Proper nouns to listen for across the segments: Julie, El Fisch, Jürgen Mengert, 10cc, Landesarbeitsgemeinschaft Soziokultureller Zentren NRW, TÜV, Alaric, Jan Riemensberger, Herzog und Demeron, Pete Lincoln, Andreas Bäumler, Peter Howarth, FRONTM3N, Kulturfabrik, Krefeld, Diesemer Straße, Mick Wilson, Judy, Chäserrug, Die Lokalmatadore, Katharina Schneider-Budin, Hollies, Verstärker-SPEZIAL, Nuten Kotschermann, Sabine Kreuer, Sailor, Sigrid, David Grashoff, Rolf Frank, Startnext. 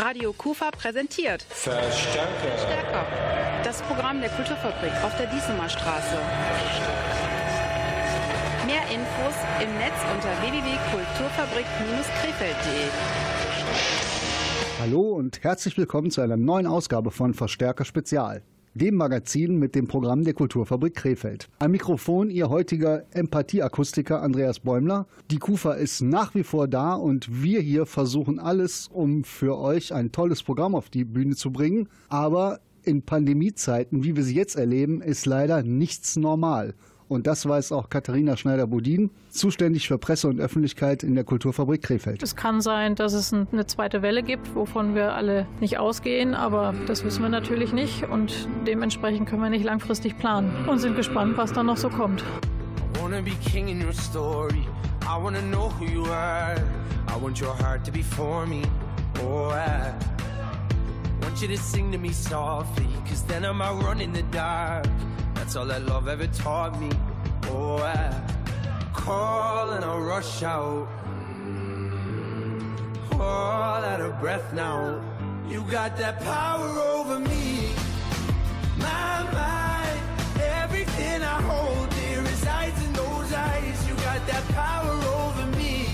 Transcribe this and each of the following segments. Radio Kufa präsentiert Verstärker. Das Programm der Kulturfabrik auf der Diesemer Straße. Mehr Infos im Netz unter www.kulturfabrik-krefeld.de. Hallo und herzlich willkommen zu einer neuen Ausgabe von Verstärker-SPEZIAL, dem Magazin mit dem Programm der Kulturfabrik Krefeld. Am Mikrofon Ihr heutiger Empathieakustiker Andreas Bäumler. Die KUFA ist nach wie vor da und wir hier versuchen alles, um für euch ein tolles Programm auf die Bühne zu bringen. Aber in Pandemiezeiten, wie wir sie jetzt erleben, ist leider nichts normal. Und das weiß auch Katharina Schneider-Budin, zuständig für Presse und Öffentlichkeit in der Kulturfabrik Krefeld. Es kann sein, dass es eine zweite Welle gibt, wovon wir alle nicht ausgehen, aber das wissen wir natürlich nicht und dementsprechend können wir nicht langfristig planen und sind gespannt, was da noch so kommt. I wanna be king in your story. I wanna know who you are. I want your heart to be for me. Oh, I want you to sing to me softly, 'cause then I'm out running the dark. That's all that love ever taught me. Oh, I call and I'll rush out, all out of breath now. You got that power over me, my mind. Everything I hold dear resides in those eyes. You got that power over me,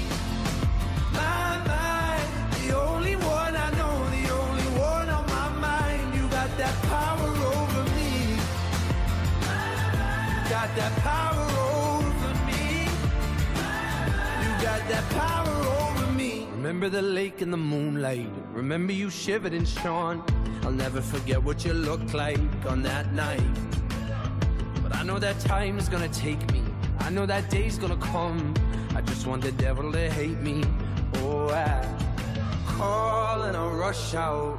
my mind. The only one I know, the only one on my mind. You got that power over me. Got that power over me. You got that power over me. Remember the lake in the moonlight. Remember you shivered and shone. I'll never forget what you looked like on that night. But I know that time is gonna take me. I know that day's gonna come. I just want the devil to hate me. Oh, I call and I'll rush out,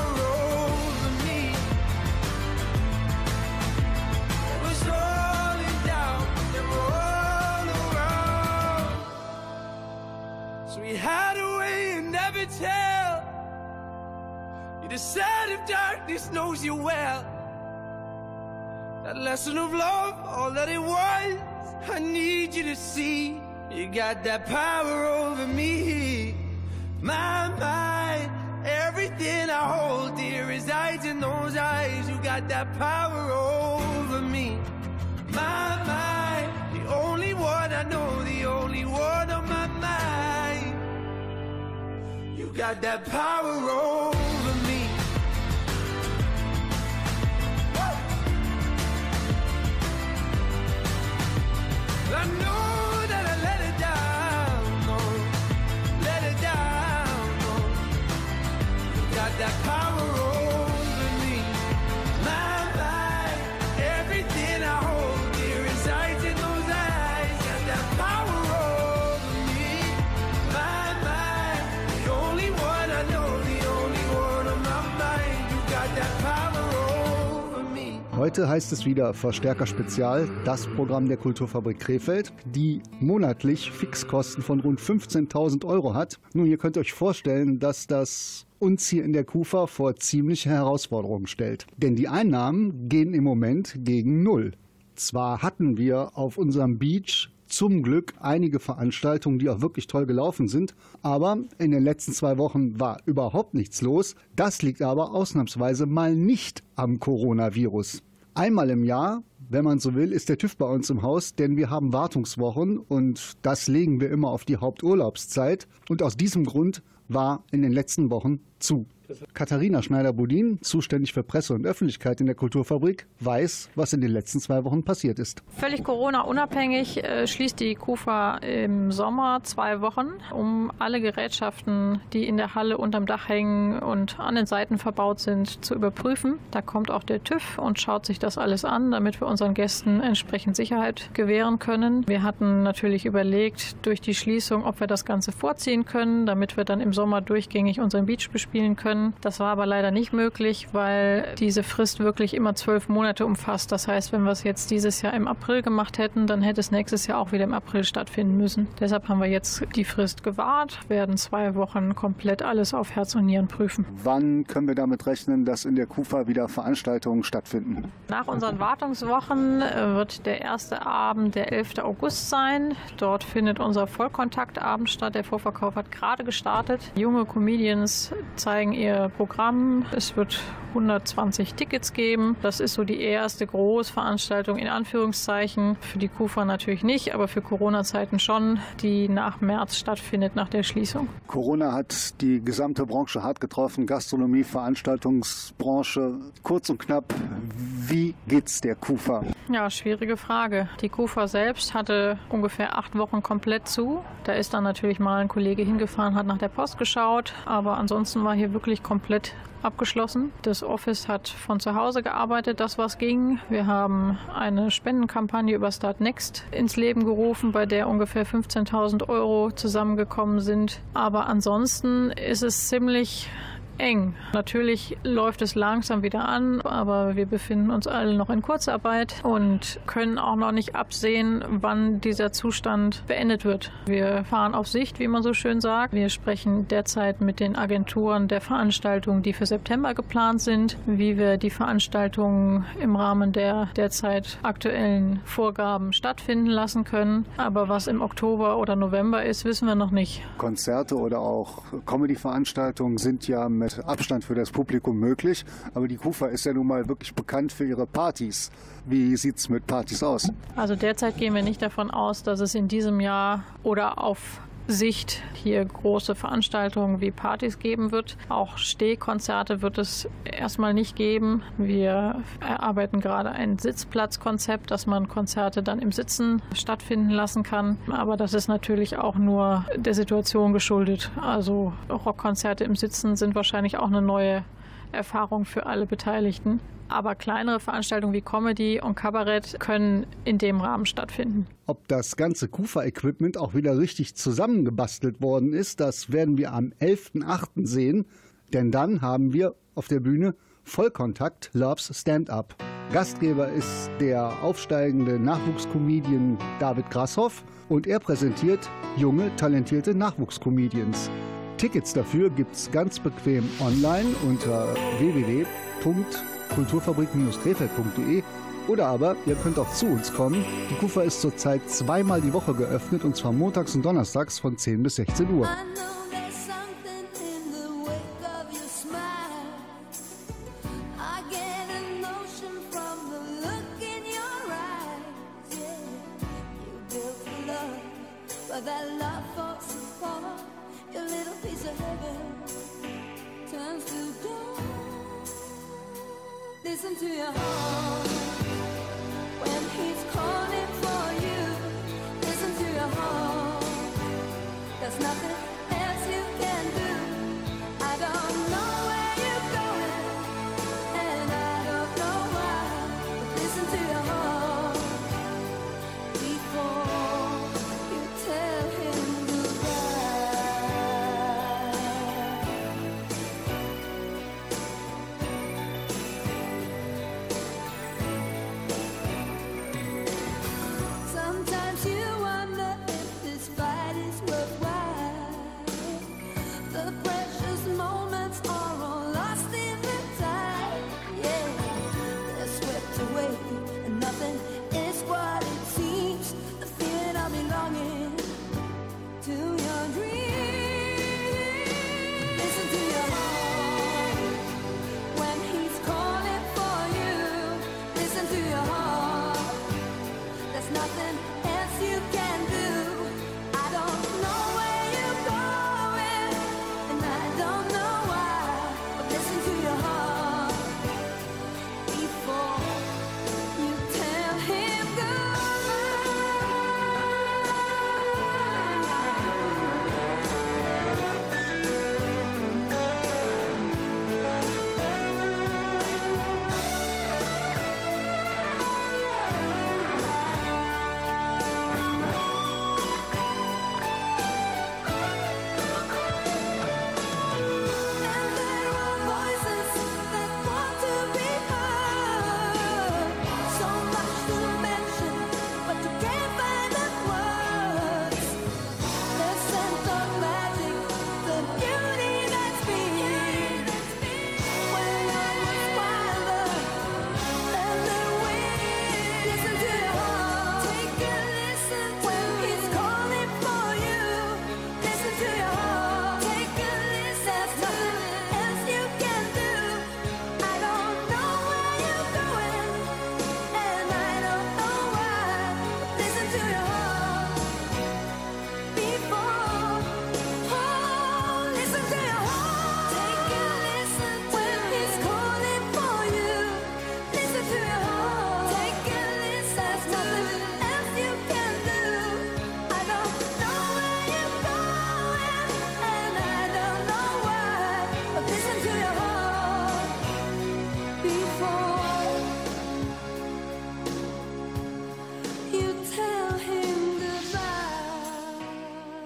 over me. We hide away and never tell. You're the side of darkness knows you well. That lesson of love, all that it was, I need you to see. You got that power over me, my mind. Everything I hold dear resides in those eyes. You got that power over me, my mind. The only one I know, the only one on my mind. You got that power over me. Whoa. I know that I let it down, oh, let it down, oh. You got that power over me, my mind. Everything I hold dear resides in those eyes. Got that power. Heute heißt es wieder Verstärker-SPEZIAL, das Programm der Kulturfabrik Krefeld, die monatlich Fixkosten von rund 15.000 Euro hat. Nun, ihr könnt euch vorstellen, dass das uns hier in der KUFA vor ziemliche Herausforderungen stellt. Denn die Einnahmen gehen im Moment gegen Null. Zwar hatten wir auf unserem Beach zum Glück einige Veranstaltungen, die auch wirklich toll gelaufen sind. Aber in den letzten 2 Wochen war überhaupt nichts los. Das liegt aber ausnahmsweise mal nicht am Coronavirus. Einmal im Jahr, wenn man so will, ist der TÜV bei uns im Haus, denn wir haben Wartungswochen und das legen wir immer auf die Haupturlaubszeit. Und aus diesem Grund war in den letzten Wochen zu. Katharina Schneider-Budin, zuständig für Presse und Öffentlichkeit in der Kulturfabrik, weiß, was in den letzten 2 Wochen passiert ist. Völlig Corona-unabhängig schließt die KUFA im Sommer 2 Wochen, um alle Gerätschaften, die in der Halle unterm Dach hängen und an den Seiten verbaut sind, zu überprüfen. Da kommt auch der TÜV und schaut sich das alles an, damit wir unseren Gästen entsprechend Sicherheit gewähren können. Wir hatten natürlich überlegt, durch die Schließung, ob wir das Ganze vorziehen können, damit wir dann im Sommer durchgängig unseren Beach bespielen können. Das war aber leider nicht möglich, weil diese Frist wirklich immer 12 Monate umfasst. Das heißt, wenn wir es jetzt dieses Jahr im April gemacht hätten, dann hätte es nächstes Jahr auch wieder im April stattfinden müssen. Deshalb haben wir jetzt die Frist gewahrt, werden 2 Wochen komplett alles auf Herz und Nieren prüfen. Wann können wir damit rechnen, dass in der KUFA wieder Veranstaltungen stattfinden? Nach unseren Wartungswochen wird der erste Abend der 11. August sein. Dort findet unser Vollkontaktabend statt. Der Vorverkauf hat gerade gestartet. Junge Comedians zeigen ihr Programm. Es wird 120 Tickets geben. Das ist so die erste Großveranstaltung in Anführungszeichen. Für die KUFA natürlich nicht, aber für Corona-Zeiten schon, die nach März stattfindet, nach der Schließung. Corona hat die gesamte Branche hart getroffen. Gastronomie, Veranstaltungsbranche. Kurz und knapp, wie geht's der KUFA? Ja, schwierige Frage. Die KUFA selbst hatte ungefähr 8 Wochen komplett zu. Da ist dann natürlich mal ein Kollege hingefahren, hat nach der Post geschaut. Aber ansonsten war hier wirklich komplett abgeschlossen. Das Office hat von zu Hause gearbeitet, das was ging. Wir haben eine Spendenkampagne über Startnext ins Leben gerufen, bei der ungefähr 15.000 € zusammengekommen sind. Aber ansonsten ist es ziemlich eng. Natürlich läuft es langsam wieder an, aber wir befinden uns alle noch in Kurzarbeit und können auch noch nicht absehen, wann dieser Zustand beendet wird. Wir fahren auf Sicht, wie man so schön sagt. Wir sprechen derzeit mit den Agenturen der Veranstaltungen, die für September geplant sind, wie wir die Veranstaltungen im Rahmen der derzeit aktuellen Vorgaben stattfinden lassen können. Aber was im Oktober oder November ist, wissen wir noch nicht. Konzerte oder auch Comedy-Veranstaltungen sind ja mit Abstand für das Publikum möglich, aber die KUFA ist ja nun mal wirklich bekannt für ihre Partys. Wie sieht es mit Partys aus? Also derzeit gehen wir nicht davon aus, dass es in diesem Jahr oder auf Sicht hier große Veranstaltungen wie Partys geben wird. Auch Stehkonzerte wird es erstmal nicht geben. Wir erarbeiten gerade ein Sitzplatzkonzept, dass man Konzerte dann im Sitzen stattfinden lassen kann. Aber das ist natürlich auch nur der Situation geschuldet. Also Rockkonzerte im Sitzen sind wahrscheinlich auch eine neue Erfahrung für alle Beteiligten. Aber kleinere Veranstaltungen wie Comedy und Kabarett können in dem Rahmen stattfinden. Ob das ganze KUFA-Equipment auch wieder richtig zusammengebastelt worden ist, das werden wir am 11.8. sehen. Denn dann haben wir auf der Bühne Vollkontakt Loves Stand-Up. Gastgeber ist der aufsteigende Nachwuchscomedian David Grashoff und er präsentiert junge, talentierte Nachwuchscomedians. Tickets dafür gibt's ganz bequem online unter www.kulturfabrik-krefeld.de oder aber ihr könnt auch zu uns kommen. Die KUFA ist zurzeit 2-mal die Woche geöffnet und zwar montags und donnerstags von 10 bis 16 Uhr. Listen to your heart when he's calling for you. Listen to your heart. There's nothing else you can do. I don't know where you're going, and I don't know why. But listen to your heart before you tell him goodbye.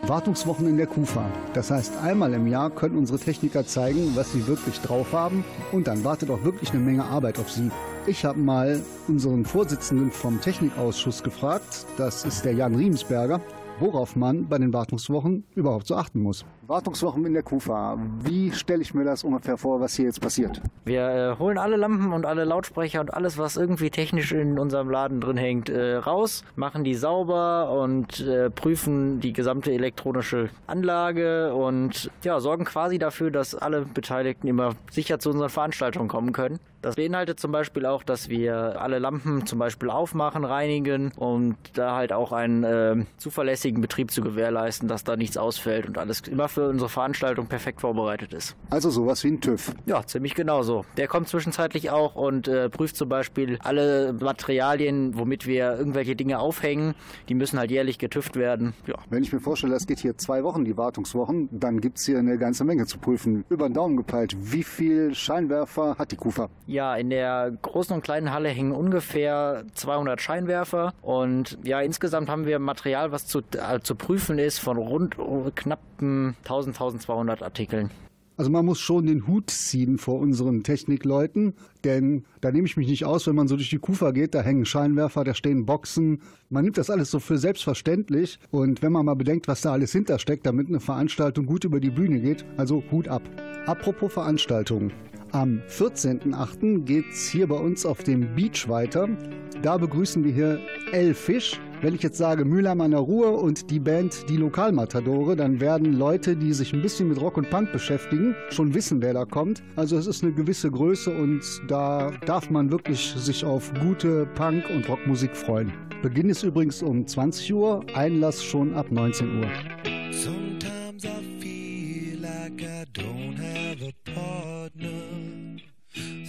Wartungswochen in der Kuhfahrt. Das heißt, einmal im Jahr können unsere Techniker zeigen, was sie wirklich drauf haben. Und dann wartet auch wirklich eine Menge Arbeit auf sie. Ich habe mal unseren Vorsitzenden vom Technikausschuss gefragt, das ist der Jan Riemensberger, worauf man bei den Wartungswochen überhaupt so achten muss. Wartungswochen in der KUFA. Wie stelle ich mir das ungefähr vor, was hier jetzt passiert? Wir holen alle Lampen und alle Lautsprecher und alles, was irgendwie technisch in unserem Laden drin hängt, raus, machen die sauber und prüfen die gesamte elektronische Anlage und ja, sorgen quasi dafür, dass alle Beteiligten immer sicher zu unseren Veranstaltungen kommen können. Das beinhaltet zum Beispiel auch, dass wir alle Lampen zum Beispiel aufmachen, reinigen und da halt auch einen zuverlässigen Betrieb zu gewährleisten, dass da nichts ausfällt und alles immer für unsere Veranstaltung perfekt vorbereitet ist. Also sowas wie ein TÜV? Ja, ziemlich genau so. Der kommt zwischenzeitlich auch und prüft zum Beispiel alle Materialien, womit wir irgendwelche Dinge aufhängen. Die müssen halt jährlich getüft werden. Ja. Wenn ich mir vorstelle, das geht hier 2 Wochen, die Wartungswochen, dann gibt es hier eine ganze Menge zu prüfen. Über den Daumen gepeilt, wie viel Scheinwerfer hat die KUFA? Ja, in der großen und kleinen Halle hängen ungefähr 200 Scheinwerfer und ja, insgesamt haben wir Material, was zu prüfen ist, von rund knappen 1200 Artikeln. Also man muss schon den Hut ziehen vor unseren Technikleuten, denn da nehme ich mich nicht aus, wenn man so durch die KUFA geht, da hängen Scheinwerfer, da stehen Boxen. Man nimmt das alles so für selbstverständlich und wenn man mal bedenkt, was da alles hintersteckt, damit eine Veranstaltung gut über die Bühne geht, also Hut ab. Apropos Veranstaltungen. Am 14.08. geht es hier bei uns auf dem Beach weiter. Da begrüßen wir hier El Fisch. Wenn ich jetzt sage Mülheim an der Ruhr und die Band Die Lokalmatadore, dann werden Leute, die sich ein bisschen mit Rock und Punk beschäftigen, schon wissen, wer da kommt. Also es ist eine gewisse Größe und da darf man wirklich sich auf gute Punk- und Rockmusik freuen. Beginn ist übrigens um 20 Uhr, Einlass schon ab 19 Uhr. Sometimes I feel like I don't have a partner.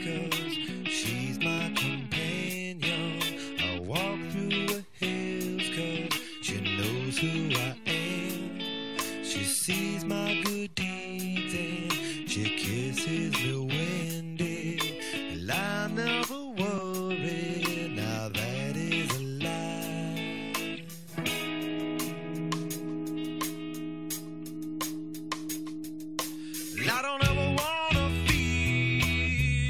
'cause she's my companion. I walk through the hills 'cause she knows who I am. She sees my good deeds and she kisses the wind. And I never worry, now that is a lie. I don't ever wanna feel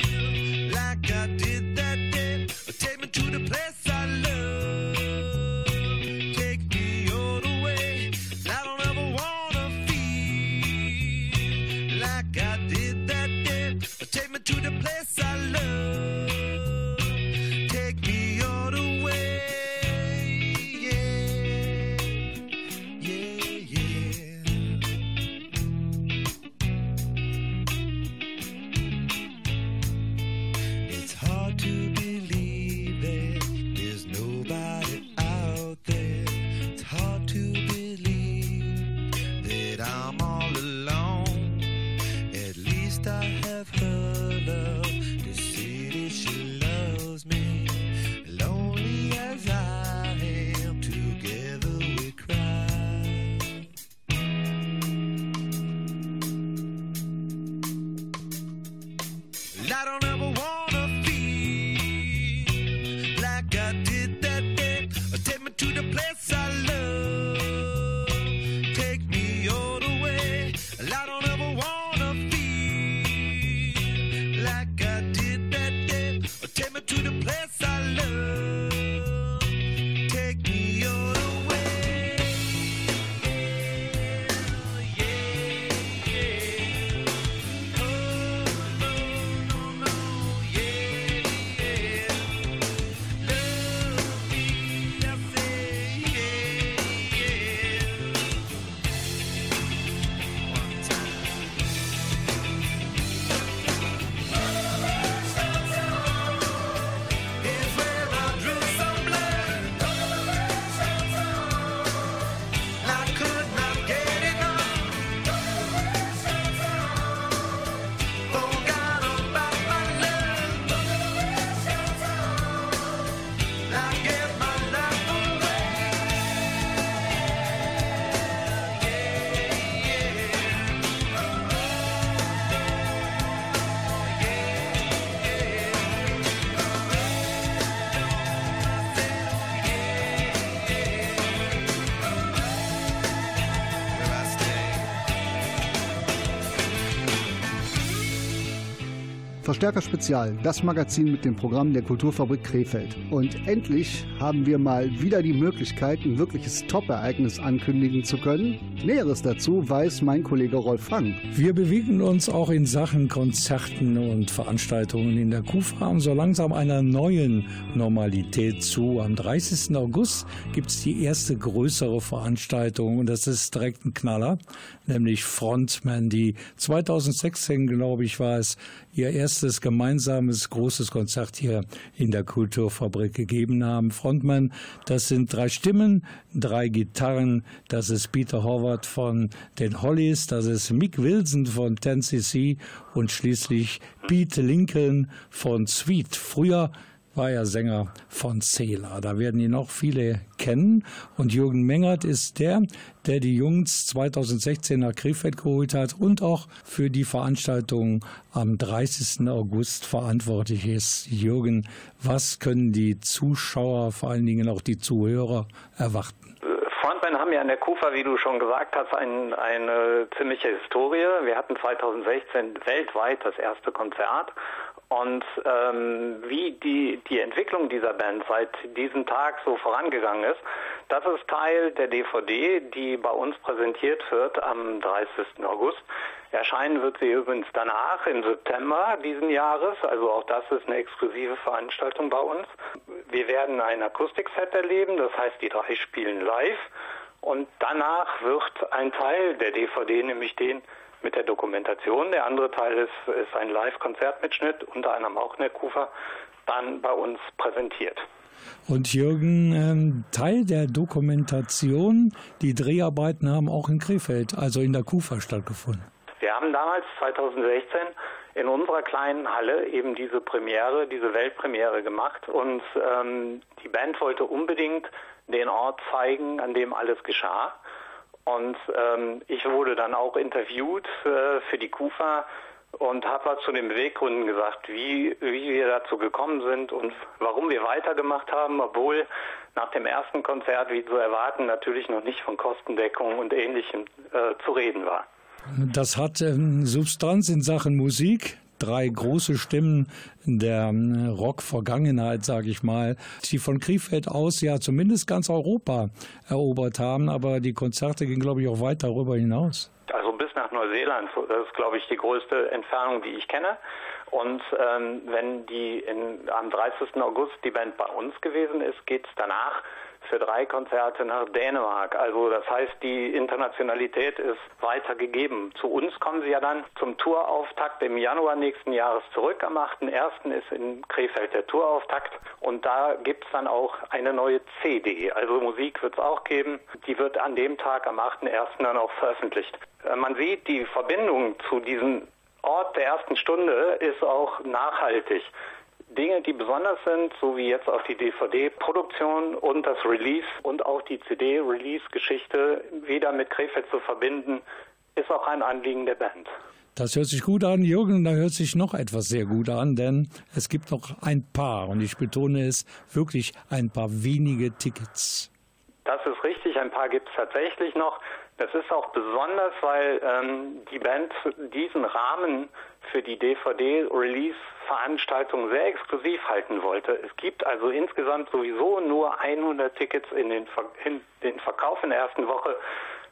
Verstärker-SPEZIAL, das Magazin mit dem Programm der Kulturfabrik Krefeld. Und endlich haben wir mal wieder die Möglichkeit, ein wirkliches Top-Ereignis ankündigen zu können. Näheres dazu weiß mein Kollege Rolf Frank. Wir bewegen uns auch in Sachen Konzerten und Veranstaltungen in der Kuhfarm so langsam einer neuen Normalität zu. Am 30. August gibt es die erste größere Veranstaltung und das ist direkt ein Knaller, nämlich FRONTM3N, die 2016, glaube ich, war es, ihr erstes gemeinsames großes Konzert hier in der Kulturfabrik gegeben haben. FRONTM3N, das sind 3 Stimmen, 3 Gitarren, das ist Peter Howarth von den Hollies, das ist Mick Wilson von 10cc und schließlich Pete Lincoln von Sweet. Früher war er Sänger von Sailor. Da werden ihn auch viele kennen. Und Jürgen Mengert ist der die Jungs 2016 nach Krefeld geholt hat und auch für die Veranstaltung am 30. August verantwortlich ist. Jürgen, was können die Zuschauer, vor allen Dingen auch die Zuhörer, erwarten? Wir haben ja in der KUFA, wie du schon gesagt hast, eine ziemliche Historie. Wir hatten 2016 weltweit das erste Konzert. Und wie die Entwicklung dieser Band seit diesem Tag so vorangegangen ist, das ist Teil der DVD, die bei uns präsentiert wird am 30. August. Erscheinen wird sie übrigens danach im September diesen Jahres. Also auch das ist eine exklusive Veranstaltung bei uns. Wir werden ein Akustikset erleben, das heißt, die 3 spielen live. Und danach wird ein Teil der DVD, nämlich den mit der Dokumentation, der andere Teil ist ein Live-Konzertmitschnitt, unter anderem auch in der KUFA, dann bei uns präsentiert. Und Jürgen, Teil der Dokumentation, die Dreharbeiten haben auch in Krefeld, also in der KUFA stattgefunden. Wir haben damals 2016 in unserer kleinen Halle eben diese Premiere, diese Weltpremiere gemacht und die Band wollte unbedingt den Ort zeigen, an dem alles geschah. Und ich wurde dann auch interviewt für die KUFA und habe was zu den Beweggründen gesagt, wie wir dazu gekommen sind und warum wir weitergemacht haben, obwohl nach dem ersten Konzert, wie zu erwarten, natürlich noch nicht von Kostendeckung und Ähnlichem zu reden war. Das hat Substanz in Sachen Musik. 3 große Stimmen der Rock-Vergangenheit, sage ich mal, die von Krefeld aus ja zumindest ganz Europa erobert haben. Aber die Konzerte gingen, glaube ich, auch weit darüber hinaus. Also bis nach Neuseeland. Das ist, glaube ich, die größte Entfernung, die ich kenne. Und wenn am 30. August die Band bei uns gewesen ist, geht es danach für 3 Konzerte nach Dänemark. Also das heißt, die Internationalität ist weiter gegeben. Zu uns kommen sie ja dann zum Tourauftakt im Januar nächsten Jahres zurück. Am 8.1. ist in Krefeld der Tourauftakt und da gibt es dann auch eine neue CD. Also Musik wird es auch geben. Die wird an dem Tag am 8.1. dann auch veröffentlicht. Man sieht, die Verbindung zu diesem Ort der ersten Stunde ist auch nachhaltig. Dinge, die besonders sind, so wie jetzt auch die DVD-Produktion und das Release und auch die CD-Release-Geschichte wieder mit Krefeld zu verbinden, ist auch ein Anliegen der Band. Das hört sich gut an, Jürgen, da hört sich noch etwas sehr gut an, denn es gibt noch ein paar, und ich betone es, wirklich ein paar wenige Tickets. Das ist richtig, ein paar gibt es tatsächlich noch. Das ist auch besonders, weil die Band diesen Rahmen für die DVD-Release-Veranstaltung sehr exklusiv halten wollte. Es gibt also insgesamt sowieso nur 100 Tickets in den Verkauf. In der ersten Woche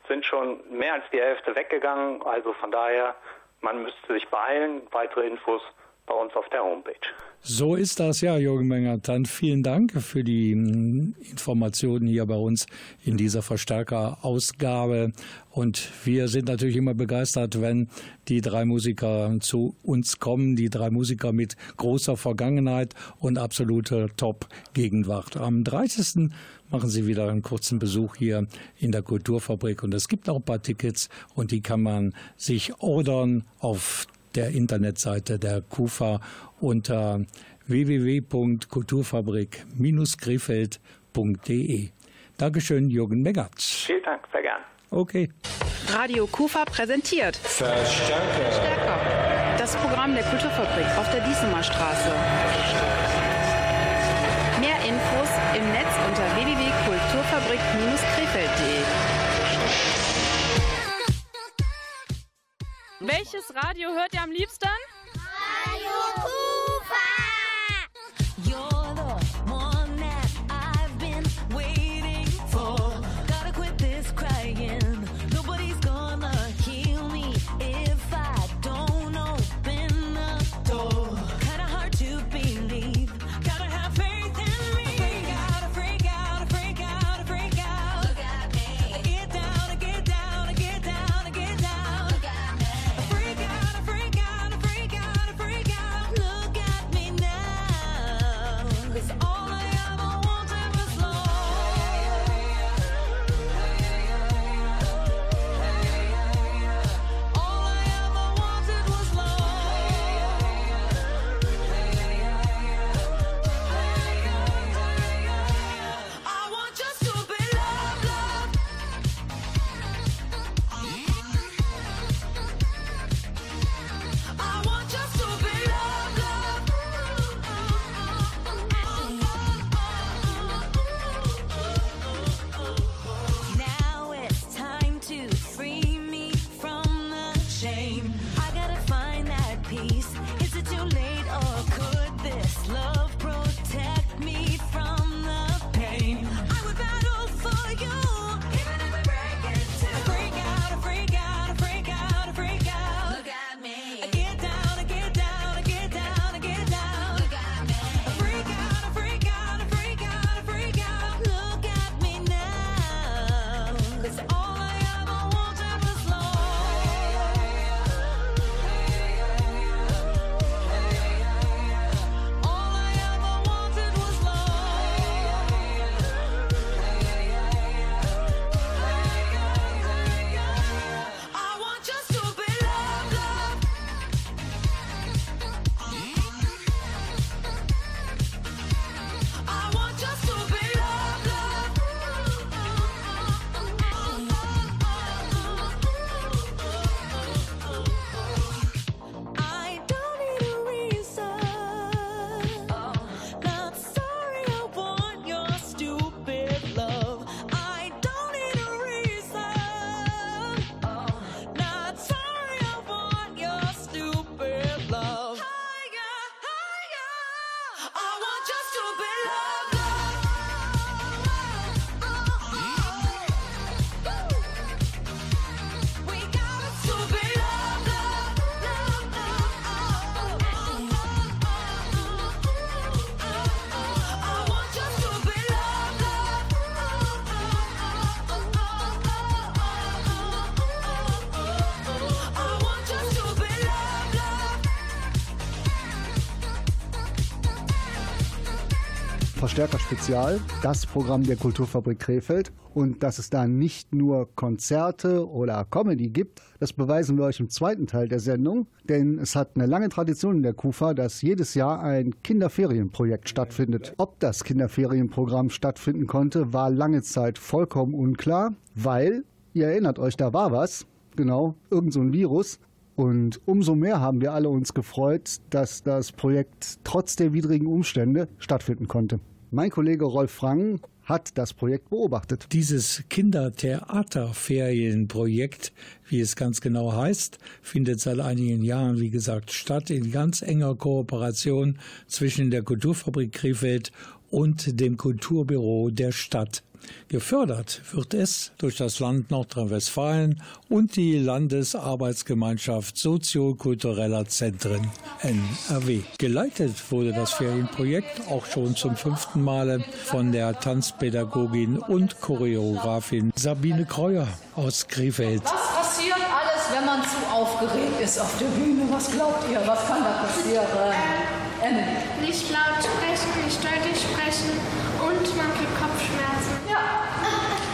sind schon mehr als die Hälfte weggegangen. Also von daher, man müsste sich beeilen. Weitere Infos bei uns auf der Homepage. So ist das, ja, Jürgen Mengert. Dann vielen Dank für die Informationen hier bei uns in dieser Verstärker-Ausgabe. Und wir sind natürlich immer begeistert, wenn die 3 Musiker zu uns kommen. Die 3 Musiker mit großer Vergangenheit und absoluter Top-Gegenwart. Am 30. machen sie wieder einen kurzen Besuch hier in der Kulturfabrik. Und es gibt auch ein paar Tickets und die kann man sich ordern auf der Internetseite der KUFA unter www.kulturfabrik-krefeld.de. Dankeschön, Jürgen Mengert. Vielen Dank, sehr gern. Okay. Radio KUFA präsentiert Verstärker. Das Programm der Kulturfabrik auf der Diesemer Straße. Mehr Infos im Netz unter www.kulturfabrik-krefeld.de. Welches Radio hört ihr am liebsten? Radio KUFA. Verstärker-SPEZIAL, das Programm der Kulturfabrik Krefeld. Und dass es da nicht nur Konzerte oder Comedy gibt, das beweisen wir euch im zweiten Teil der Sendung. Denn es hat eine lange Tradition in der KUFA, dass jedes Jahr ein Kinderferienprojekt stattfindet. Ob das Kinderferienprogramm stattfinden konnte, war lange Zeit vollkommen unklar, weil, ihr erinnert euch, da war was, genau, irgend so ein Virus. Und umso mehr haben wir alle uns gefreut, dass das Projekt trotz der widrigen Umstände stattfinden konnte. Mein Kollege Rolf Frank hat das Projekt beobachtet. Dieses Kindertheaterferienprojekt, wie es ganz genau heißt, findet seit einigen Jahren, wie gesagt, statt in ganz enger Kooperation zwischen der Kulturfabrik Krefeld und dem Kulturbüro der Stadt. Gefördert wird es durch das Land Nordrhein-Westfalen und die Landesarbeitsgemeinschaft Soziokultureller Zentren NRW. Geleitet wurde das Ferienprojekt auch schon zum 5. Male von der Tanzpädagogin und Choreografin Sabine Kreuer aus Krefeld. Was passiert alles, wenn man zu aufgeregt ist auf der Bühne? Was glaubt ihr? Was kann da passieren? Nicht laut sprechen, nicht deutlich sprechen und man kriegt Kopfschmerzen. Ja,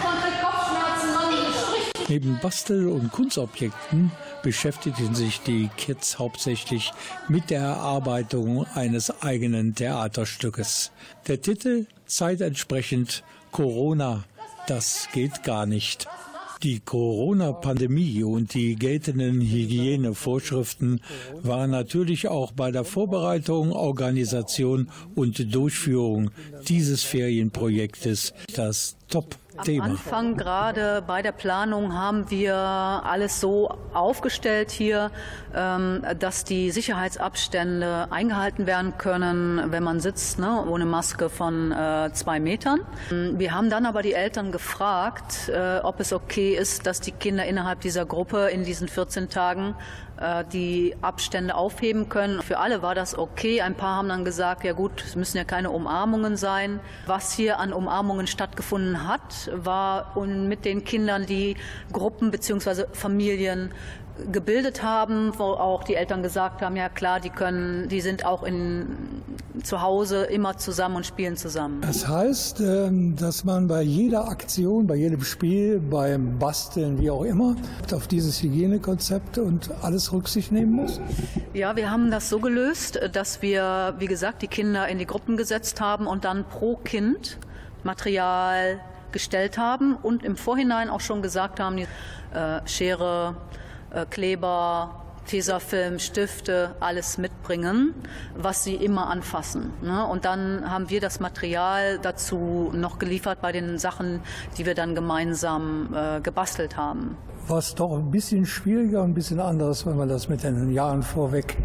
man kriegt Kopfschmerzen, man spricht. Neben Bastel- und Kunstobjekten beschäftigten sich die Kids hauptsächlich mit der Erarbeitung eines eigenen Theaterstückes. Der Titel zeitentsprechend Corona, das geht gar nicht. Die Corona-Pandemie und die geltenden Hygienevorschriften waren natürlich auch bei der Vorbereitung, Organisation und Durchführung dieses Ferienprojektes das Top-Thema. Am Anfang, gerade bei der Planung, haben wir alles so aufgestellt hier, dass die Sicherheitsabstände eingehalten werden können, wenn man sitzt, ne, ohne Maske von 2 Metern. Wir haben dann aber die Eltern gefragt, ob es okay ist, dass die Kinder innerhalb dieser Gruppe in diesen 14 Tagen die Abstände aufheben können. Für alle war das okay. Ein paar haben dann gesagt, ja gut, es müssen ja keine Umarmungen sein. Was hier an Umarmungen stattgefunden hat, war mit den Kindern, die Gruppen bzw. Familien gebildet haben, wo auch die Eltern gesagt haben, ja klar, die sind auch zu Hause immer zusammen und spielen zusammen. Das heißt, dass man bei jeder Aktion, bei jedem Spiel, beim Basteln, wie auch immer, auf dieses Hygienekonzept und alles Rücksicht nehmen muss? Ja, wir haben das so gelöst, dass wir, wie gesagt, die Kinder in die Gruppen gesetzt haben und dann pro Kind Material gestellt haben und im Vorhinein auch schon gesagt haben, Schere, Kleber, Tesafilm, Stifte, alles mitbringen, was sie immer anfassen. Und dann haben wir das Material dazu noch geliefert bei den Sachen, die wir dann gemeinsam gebastelt haben. Was doch ein bisschen schwieriger und ein bisschen anders, wenn man das mit den Jahren vorweg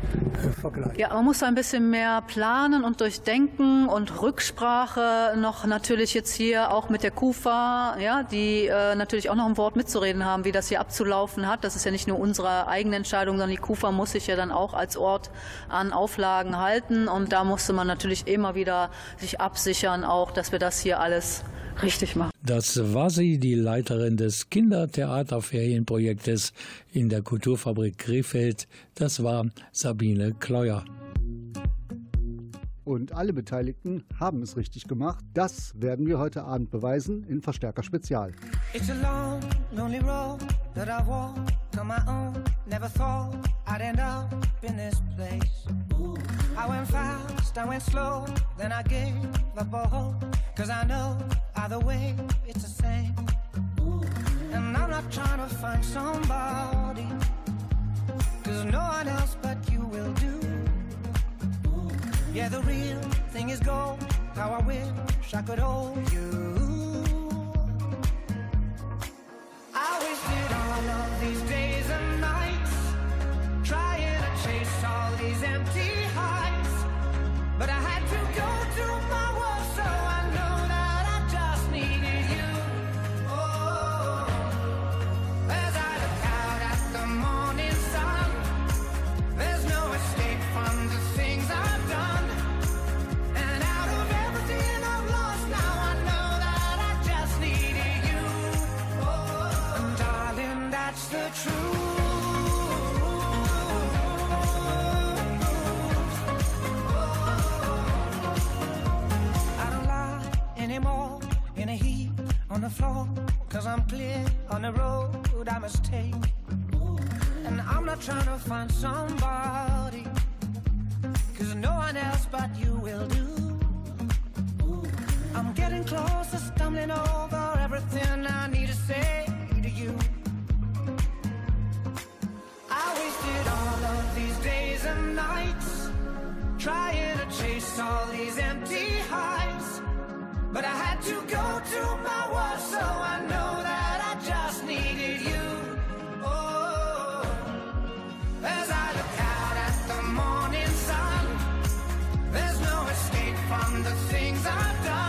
vergleicht. Ja, man muss ein bisschen mehr planen und durchdenken und Rücksprache noch natürlich jetzt hier auch mit der KUFA, ja, die natürlich auch noch ein Wort mitzureden haben, wie das hier abzulaufen hat. Das ist ja nicht nur unsere eigene Entscheidung, sondern die KUFA muss sich ja dann auch als Ort an Auflagen halten. Und da musste man natürlich immer wieder sich absichern, auch, dass wir das hier alles richtig machen. Das war sie, die Leiterin des Kindertheaterferienprojektes in der Kulturfabrik Krefeld. Das war Sabine Kreuer. Und alle Beteiligten haben es richtig gemacht. Das werden wir heute Abend beweisen in Verstärker-SPEZIAL. It's a long, lonely road that I walk on my own. Never thought I'd end up in this place. I went fast, I went slow, then I gave up all hope. Cause I know either way it's the same. And I'm not trying to find somebody, cause no one else but you will do. Yeah, the real thing is gold. How I wish I could hold you. I wasted all of these days and nights trying to chase all these empty heights, but I had to go to my world, so I know that I just needed you. Oh, as I look out at the morning sun, there's no escape from the things I've done. I don't lie, anymore in a heap on the floor, cause I'm clear on the road I must take. And I'm not trying to find somebody, cause no one else but you will do. I'm getting closer, stumbling over everything I need to say to you. I wasted all of these days and nights trying to chase all these empty heights, but I had to go to my world, so I know that I just needed you. Oh, as I look out at the morning sun, there's no escape from the things I've done.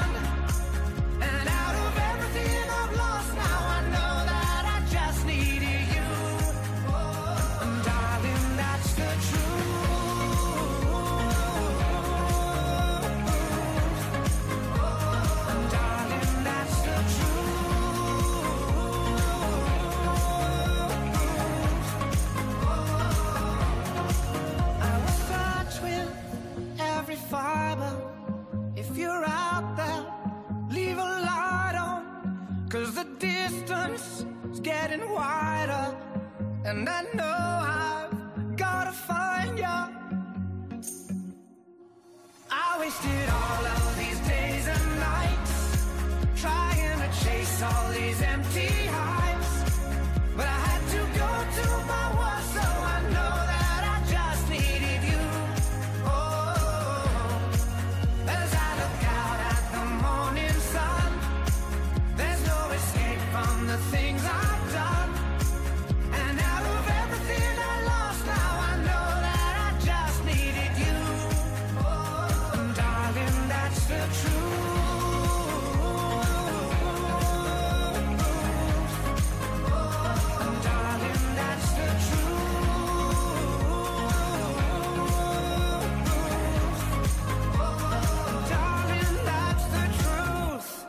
And out of everything I've lost, now I know that I just needed you. Oh, and darling, that's the truth. Fiber, if you're out there, leave a light on, cause the distance is getting wider, and I know I've gotta find ya. I wasted all of these days and nights trying to chase all these empty heights, but I had to go to my world, so I know that the things I've done, and out of everything I lost, now I know that I just needed you. Oh, and darling, that's the truth. Oh, and darling, that's the truth. Oh, and darling, that's the truth.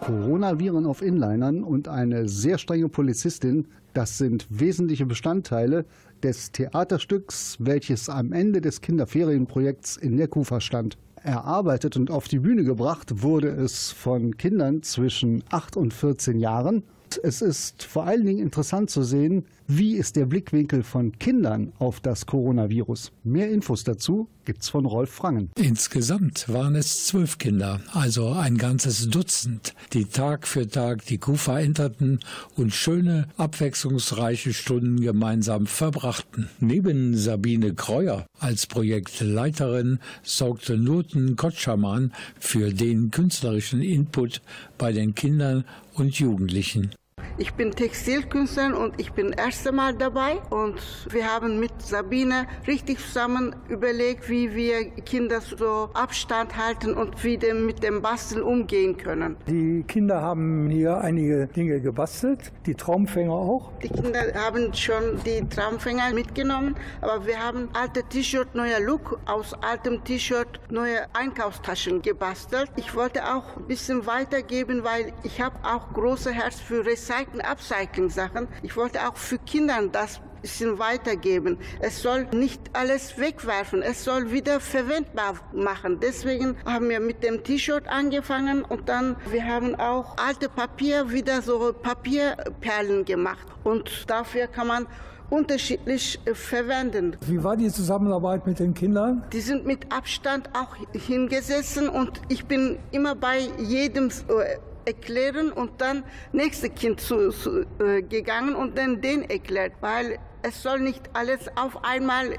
Coronaviren auf Inlinern und eine sehr strenge Polizistin, das sind wesentliche Bestandteile des Theaterstücks, welches am Ende des Kinderferienprojekts in der Kufa stand. Erarbeitet und auf die Bühne gebracht wurde es von Kindern zwischen 8 und 14 Jahren. Es ist vor allen Dingen interessant zu sehen, wie ist der Blickwinkel von Kindern auf das Coronavirus. Mehr Infos dazu gibt's von Rolf Frank. Insgesamt waren es 12 Kinder, also ein ganzes Dutzend, die Tag für Tag die Kufa enterten und schöne, abwechslungsreiche Stunden gemeinsam verbrachten. Neben Sabine Kreuer als Projektleiterin sorgte Nuten Kotschermann für den künstlerischen Input bei den Kindern und Jugendlichen. Ich bin Textilkünstlerin und ich bin das erste Mal dabei. Und wir haben mit Sabine richtig zusammen überlegt, wie wir Kinder so Abstand halten und wie mit dem Basteln umgehen können. Die Kinder haben hier einige Dinge gebastelt, die Traumfänger auch. Die Kinder haben schon die Traumfänger mitgenommen, aber wir haben alte T-Shirt, neuer Look, aus altem T-Shirt neue Einkaufstaschen gebastelt. Ich wollte auch ein bisschen weitergeben, weil ich habe auch großes Herz für Upcycling-Sachen. Ich wollte auch für Kinder das ein bisschen weitergeben. Es soll nicht alles wegwerfen, es soll wieder verwendbar machen. Deswegen haben wir mit dem T-Shirt angefangen und dann wir haben auch alte Papier wieder so Papierperlen gemacht und dafür kann man unterschiedlich verwenden. Wie war die Zusammenarbeit mit den Kindern? Die sind mit Abstand auch hingesessen und ich bin immer bei jedem erklären und dann nächste Kind gegangen und dann den erklärt, weil es soll nicht alles auf einmal,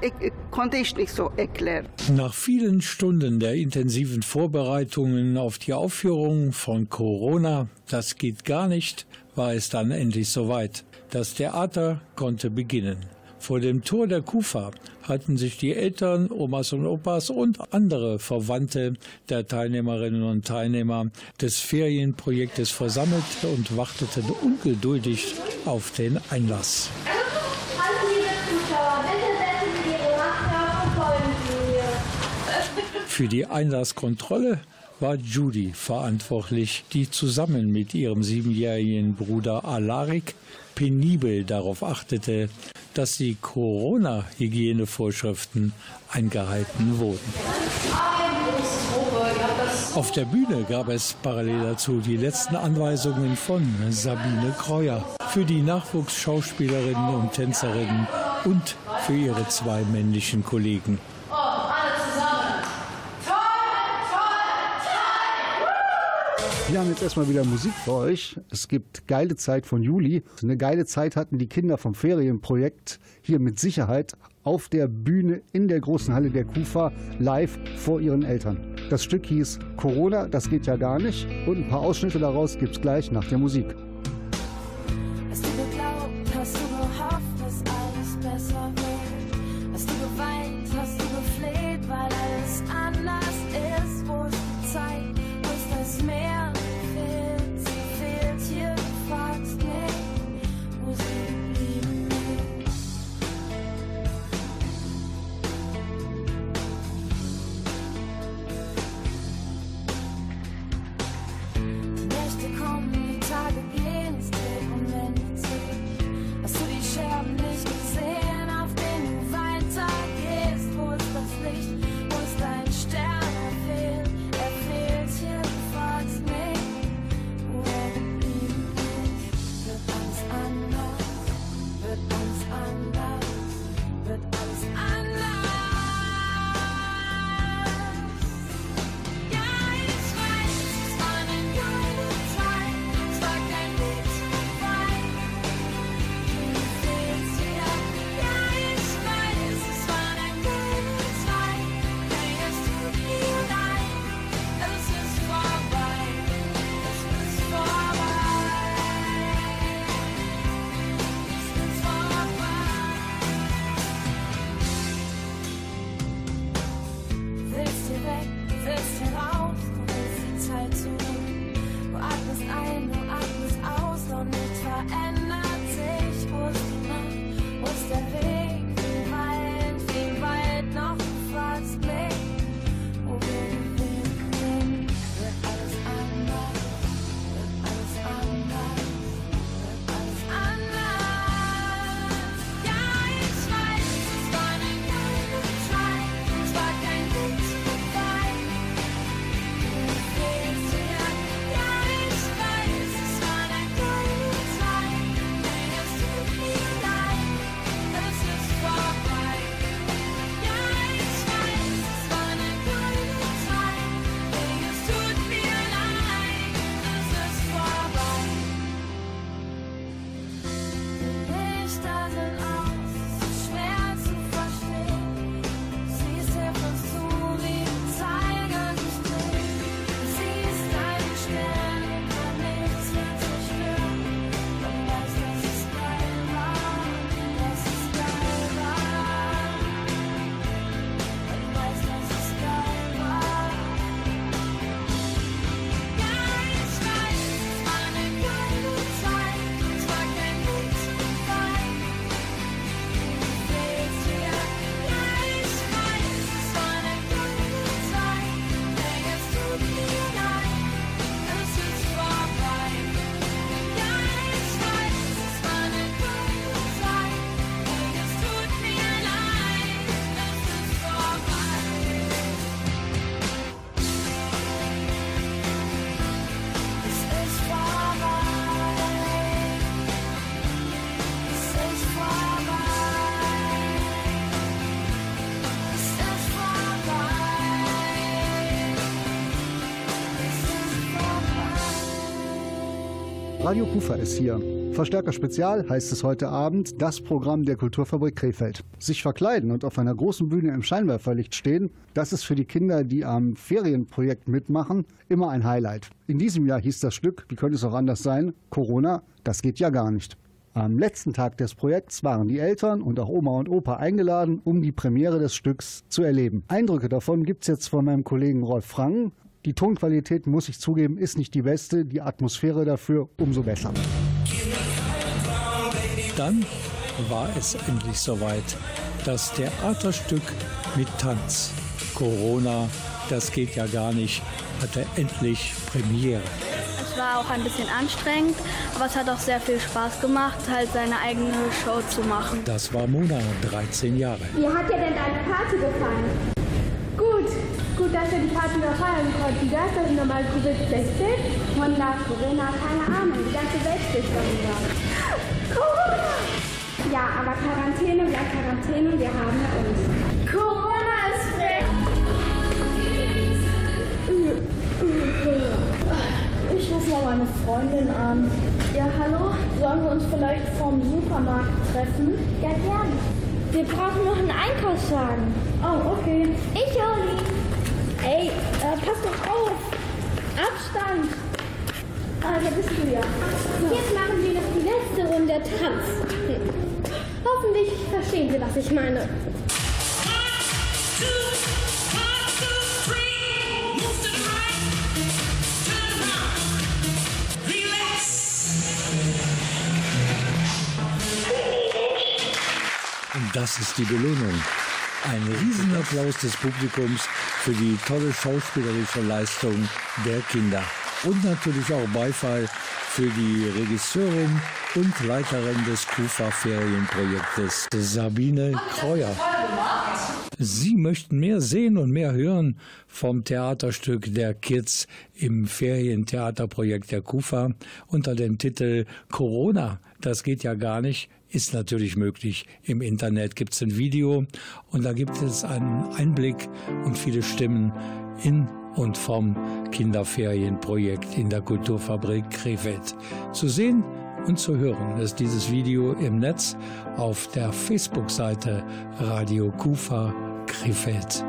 konnte ich nicht so erklären. Nach vielen Stunden der intensiven Vorbereitungen auf die Aufführung von Corona, das geht gar nicht, war es dann endlich soweit. Das Theater konnte beginnen. Vor dem Tor der Kufa hatten sich die Eltern, Omas und Opas und andere Verwandte der Teilnehmerinnen und Teilnehmer des Ferienprojektes versammelt und warteten ungeduldig auf den Einlass. Für die Einlasskontrolle war Judy verantwortlich, die zusammen mit ihrem 7-jährigen Bruder Alaric penibel darauf achtete, dass die Corona-Hygienevorschriften eingehalten wurden. Auf der Bühne gab es parallel dazu die letzten Anweisungen von Sabine Kreuer für die Nachwuchsschauspielerinnen und Tänzerinnen und für ihre zwei männlichen Kollegen. Wir haben jetzt erstmal wieder Musik für euch. Es gibt Geile Zeit von Julie. Eine geile Zeit hatten die Kinder vom Ferienprojekt hier mit Sicherheit auf der Bühne in der großen Halle der KUFA live vor ihren Eltern. Das Stück hieß Corona, das geht ja gar nicht. Und ein paar Ausschnitte daraus gibt's gleich nach der Musik. Hast du geglaubt, hast du gehofft, dass alles besser wird? Hast du geweint, hast du gefleht, weil alles anders ist? Wo ist die Zeit, wo ist das Meer? Radio KUFA ist hier. Verstärker-SPEZIAL heißt es heute Abend, das Programm der Kulturfabrik Krefeld. Sich verkleiden und auf einer großen Bühne im Scheinwerferlicht stehen, das ist für die Kinder, die am Ferienprojekt mitmachen, immer ein Highlight. In diesem Jahr hieß das Stück, wie könnte es auch anders sein, Corona, das geht ja gar nicht. Am letzten Tag des Projekts waren die Eltern und auch Oma und Opa eingeladen, um die Premiere des Stücks zu erleben. Eindrücke davon gibt es jetzt von meinem Kollegen Rolf Frank. Die Tonqualität, muss ich zugeben, ist nicht die beste, die Atmosphäre dafür umso besser. Dann war es endlich soweit. Das Theaterstück mit Tanz. Corona, das geht ja gar nicht, hatte endlich Premiere. Es war auch ein bisschen anstrengend, aber es hat auch sehr viel Spaß gemacht, halt seine eigene Show zu machen. Das war Mona, 13 Jahre. Wie hat dir denn deine Party gefallen? Gut, gut. gut, dass wir die Party überfallen konnten. Das ist nochmal Covid-16. Und nach Corona, keine Ahnung, die ganze Welt steht von mir. Corona! Ja, aber Quarantäne bleibt Quarantäne, wir haben uns. Corona ist weg! Ich rufe mal meine Freundin an. Ja, hallo? Sollen wir uns vielleicht vom Supermarkt treffen? Ja, gerne. Wir brauchen noch einen Einkaufswagen. Oh, okay. Ich hole ihn. Ey, pass doch auf. Abstand. Ah, da bist du ja. Jetzt machen wir noch die letzte Runde Tanz. Hoffentlich verstehen Sie, was ich meine. 1, 2, 1, 2, 3, move to the right, turn around, relax. Und das ist die Belohnung. Ein Riesenapplaus des Publikums für die tolle schauspielerische Leistung der Kinder. Und natürlich auch Beifall für die Regisseurin und Leiterin des KUFA-Ferienprojektes, Sabine Kreuer. Sie möchten mehr sehen und mehr hören vom Theaterstück der Kids im Ferientheaterprojekt der KUFA unter dem Titel Corona, das geht ja gar nicht. Ist natürlich möglich. Im Internet gibt es ein Video und da gibt es einen Einblick und viele Stimmen in und vom Kinderferienprojekt in der Kulturfabrik Krefeld. Zu sehen und zu hören ist dieses Video im Netz auf der Facebook-Seite Radio KUFA Krefeld.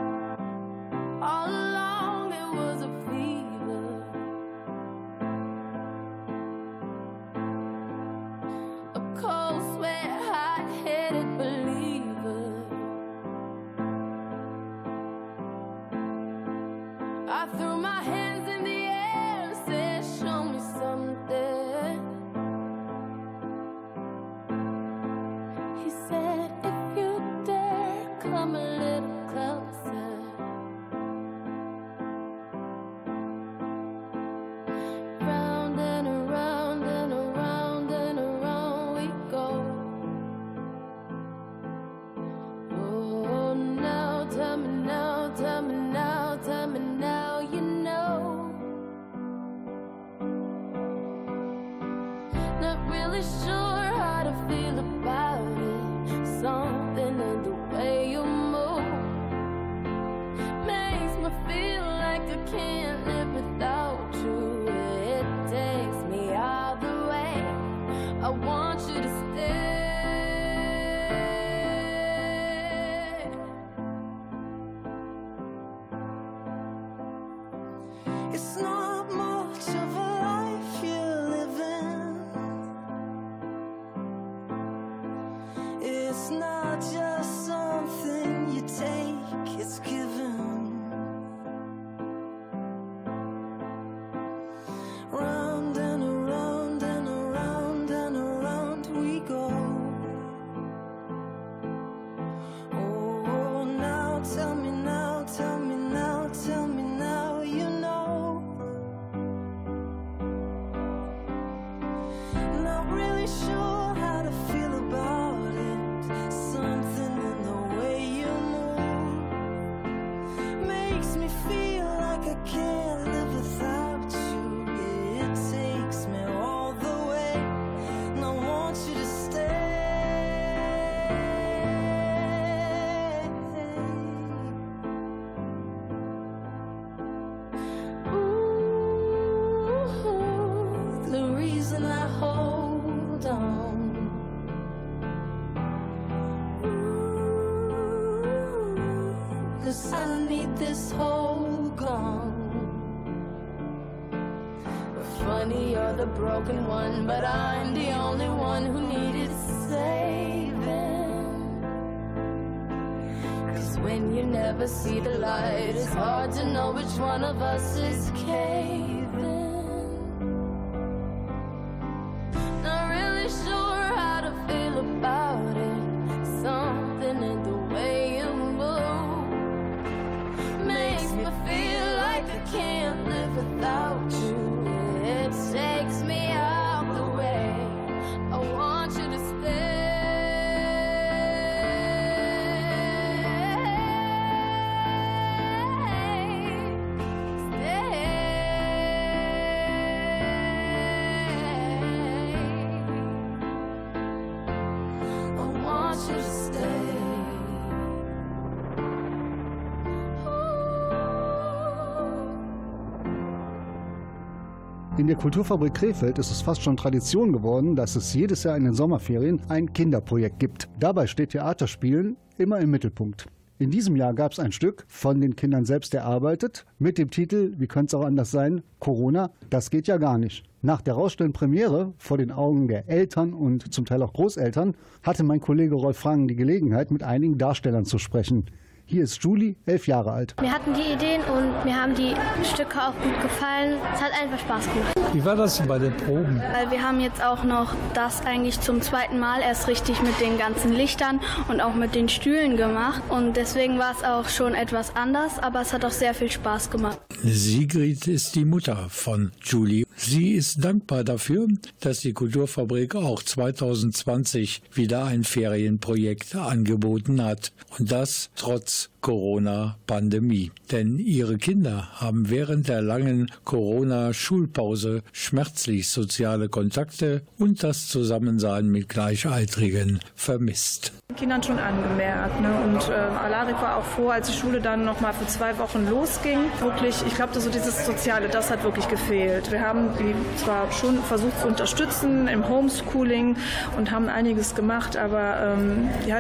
In der Kulturfabrik Krefeld ist es fast schon Tradition geworden, dass es jedes Jahr in den Sommerferien ein Kinderprojekt gibt. Dabei steht Theaterspielen immer im Mittelpunkt. In diesem Jahr gab es ein Stück von den Kindern selbst erarbeitet mit dem Titel, wie könnte es auch anders sein, Corona, das geht ja gar nicht. Nach der rausstellenden Premiere vor den Augen der Eltern und zum Teil auch Großeltern hatte mein Kollege Rolf Frank die Gelegenheit, mit einigen Darstellern zu sprechen. Hier ist Julie, 11 Jahre alt. Wir hatten die Ideen und mir haben die Stücke auch gut gefallen. Es hat einfach Spaß gemacht. Wie war das bei den Proben? Weil wir haben jetzt auch noch das eigentlich zum zweiten Mal erst richtig mit den ganzen Lichtern und auch mit den Stühlen gemacht. Und deswegen war es auch schon etwas anders, aber es hat auch sehr viel Spaß gemacht. Sigrid ist die Mutter von Julie. Sie ist dankbar dafür, dass die Kulturfabrik auch 2020 wieder ein Ferienprojekt angeboten hat. Und das trotz Corona-Pandemie. Denn ihre Kinder haben während der langen Corona-Schulpause schmerzlich soziale Kontakte und das Zusammensein mit Gleichaltrigen vermisst. Den Kindern schon angemerkt. Ne? Und Alaric war auch froh, als die Schule dann nochmal für 2 Wochen losging. Wirklich, ich glaube, so dieses Soziale, das hat wirklich gefehlt. Wir haben die zwar schon versucht zu unterstützen im Homeschooling und haben einiges gemacht, aber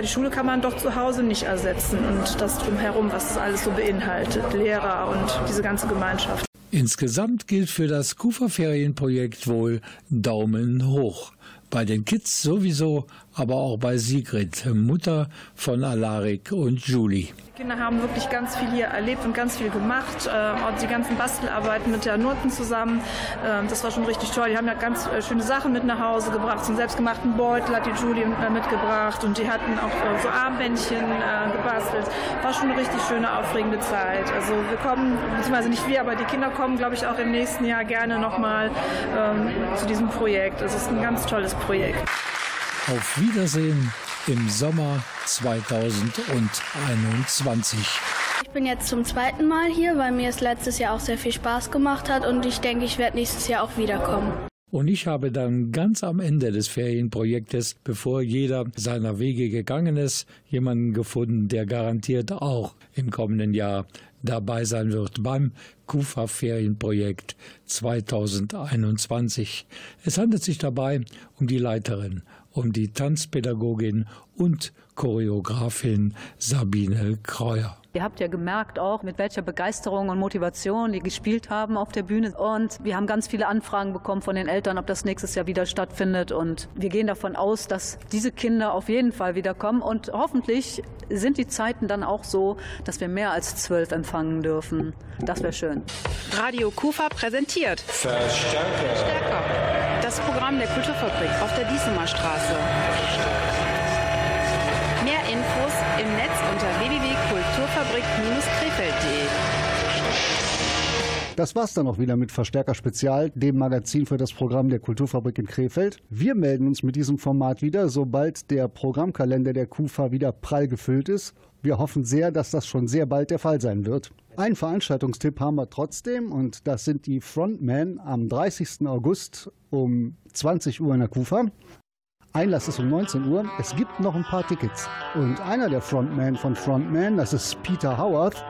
die Schule kann man doch zu Hause nicht ersetzen und das drumherum, was das alles so beinhaltet, Lehrer und diese ganze Gemeinschaft. Insgesamt gilt für das Kufa-Ferienprojekt wohl Daumen hoch. Bei den Kids sowieso, aber auch bei Sigrid, Mutter von Alaric und Julie. Die Kinder haben wirklich ganz viel hier erlebt und ganz viel gemacht. Und die ganzen Bastelarbeiten mit der Nuten zusammen, das war schon richtig toll. Die haben ja ganz schöne Sachen mit nach Hause gebracht. So einen selbstgemachten Beutel hat die Julie mitgebracht und die hatten auch so Armbändchen gebastelt. War schon eine richtig schöne, aufregende Zeit. Also wir kommen, beziehungsweise nicht wir, aber die Kinder kommen, glaube ich, auch im nächsten Jahr gerne nochmal zu diesem Projekt. Es ist ein ganz tolles Projekt. Auf Wiedersehen im Sommer 2021. Ich bin jetzt zum zweiten Mal hier, weil mir es letztes Jahr auch sehr viel Spaß gemacht hat und ich denke, ich werde nächstes Jahr auch wiederkommen. Und ich habe dann ganz am Ende des Ferienprojektes, bevor jeder seiner Wege gegangen ist, jemanden gefunden, der garantiert auch im kommenden Jahr dabei sein wird beim KUFA-Ferienprojekt 2021. Es handelt sich dabei um die Leiterin, um die Tanzpädagogin und Choreografin Sabine Kreuer. Ihr habt ja gemerkt auch, mit welcher Begeisterung und Motivation die gespielt haben auf der Bühne. Und wir haben ganz viele Anfragen bekommen von den Eltern, ob das nächstes Jahr wieder stattfindet. Und wir gehen davon aus, dass diese Kinder auf jeden Fall wiederkommen. Und hoffentlich sind die Zeiten dann auch so, dass wir mehr als 12 empfangen dürfen. Das wäre schön. Radio KUFA präsentiert Verstärker. Das Programm der Kulturfabrik auf der Diesemer Straße. Mehr Infos im Netz unter www.kulturfabrik-krefeld.de. Das war's dann auch wieder mit Verstärker-SPEZIAL, dem Magazin für das Programm der Kulturfabrik in Krefeld. Wir melden uns mit diesem Format wieder, sobald der Programmkalender der KUFA wieder prall gefüllt ist. Wir hoffen sehr, dass das schon sehr bald der Fall sein wird. Einen Veranstaltungstipp haben wir trotzdem und das sind die Frontmen am 30. August um 20 Uhr in der KUFA. Einlass ist um 19 Uhr. Es gibt noch ein paar Tickets. Und einer der Frontmen von FRONTM3N, das ist Peter Howarth.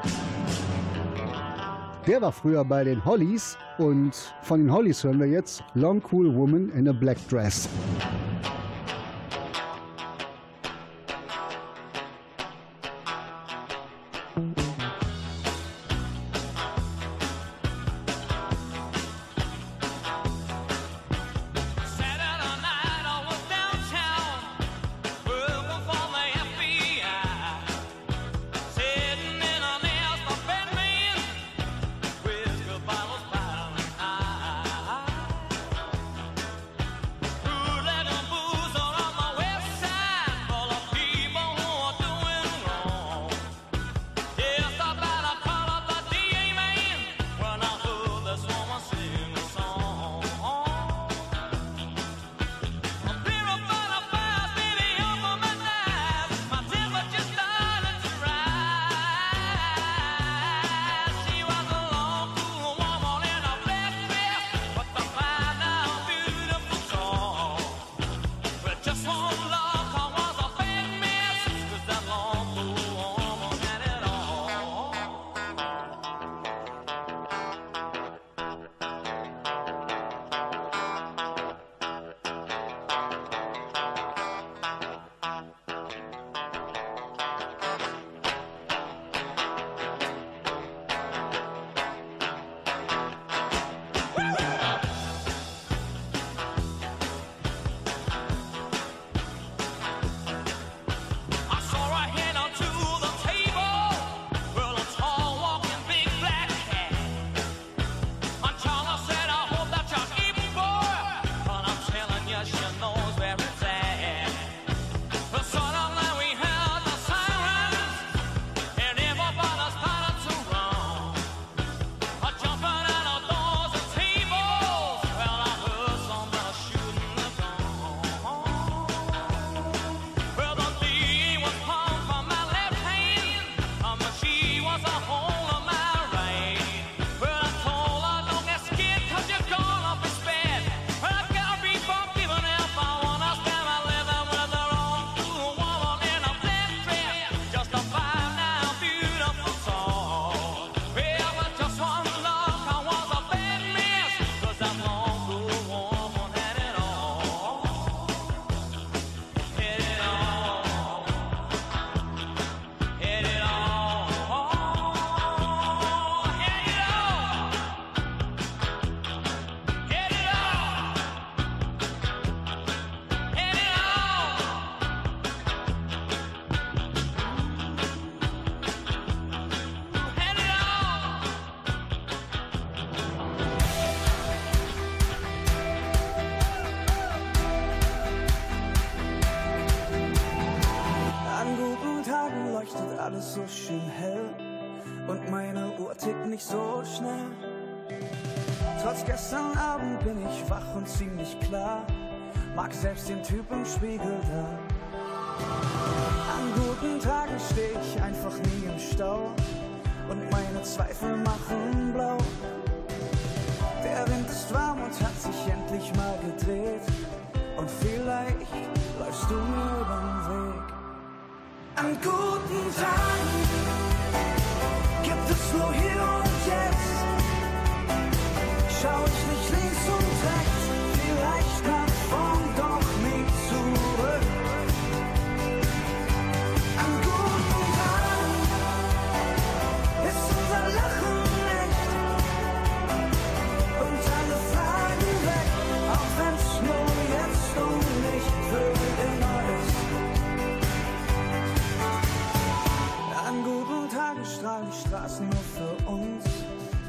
Der war früher bei den Hollies. Und von den Hollies hören wir jetzt Long Cool Woman in a Black Dress. alles so schön hell und meine Uhr tickt nicht so schnell. Trotz gestern Abend bin ich wach und ziemlich klar, mag selbst den Typ im Spiegel da. An guten Tagen steh ich einfach nie im Stau und meine Zweifel machen blau. Der Wind ist warm und hat sich endlich mal gedreht und vielleicht läufst du mir übern Weg. An guten Tagen gibt es nur hier und jetzt. Schau ich nicht links und rechts, vielleicht nach vorn, doch nie zurück. An guten Tagen ist unser Lachen echt und alle Fragen weg, auch wenn's nur jetzt und nicht für immer ist. An guten Tagen strahlen die Straßen nur für uns.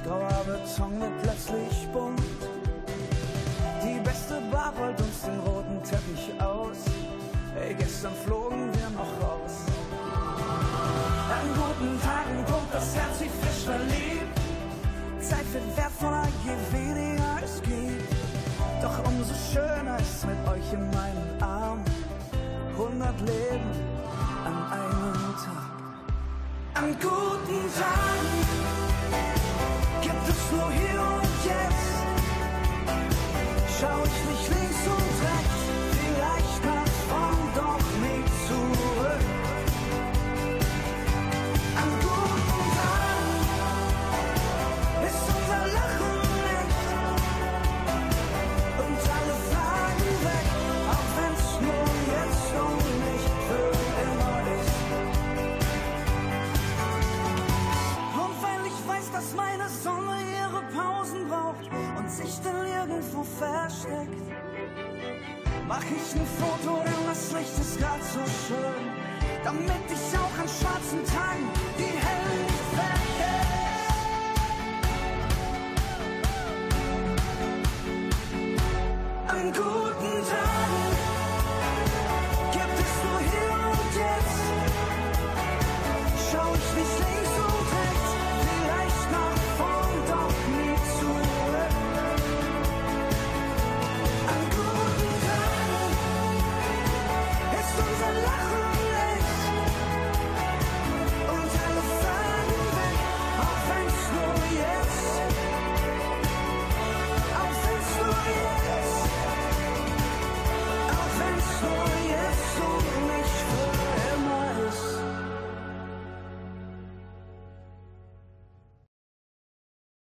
Grauer Beton wird plötzlich bunt. Die beste Bar rollt uns den roten Teppich aus. Ey, gestern flogen wir noch raus. An guten Tagen pumpt das Herz wie frisch verliebt. Zeit wird wertvoller, je weniger es gibt. Doch umso schöner ist mit euch in meinem Arm. 100 Leben an einem Tag. An guten Tagen gibt es nur hier und jetzt. Schau ich nicht links und rechts, vielleicht nach vorn, doch nie zurück. An guten Tagen ist unser Lachen echt und alle Fragen weg, auch wenn's nur jetzt und nicht für immer ist. Dass meine Sonne ihre Pausen braucht und sich dann irgendwo versteckt. Mach ich ein Foto, denn das Licht ist grad so schön, damit ich auch an schwarzen Tagen die Hellen nicht vergesse. An guten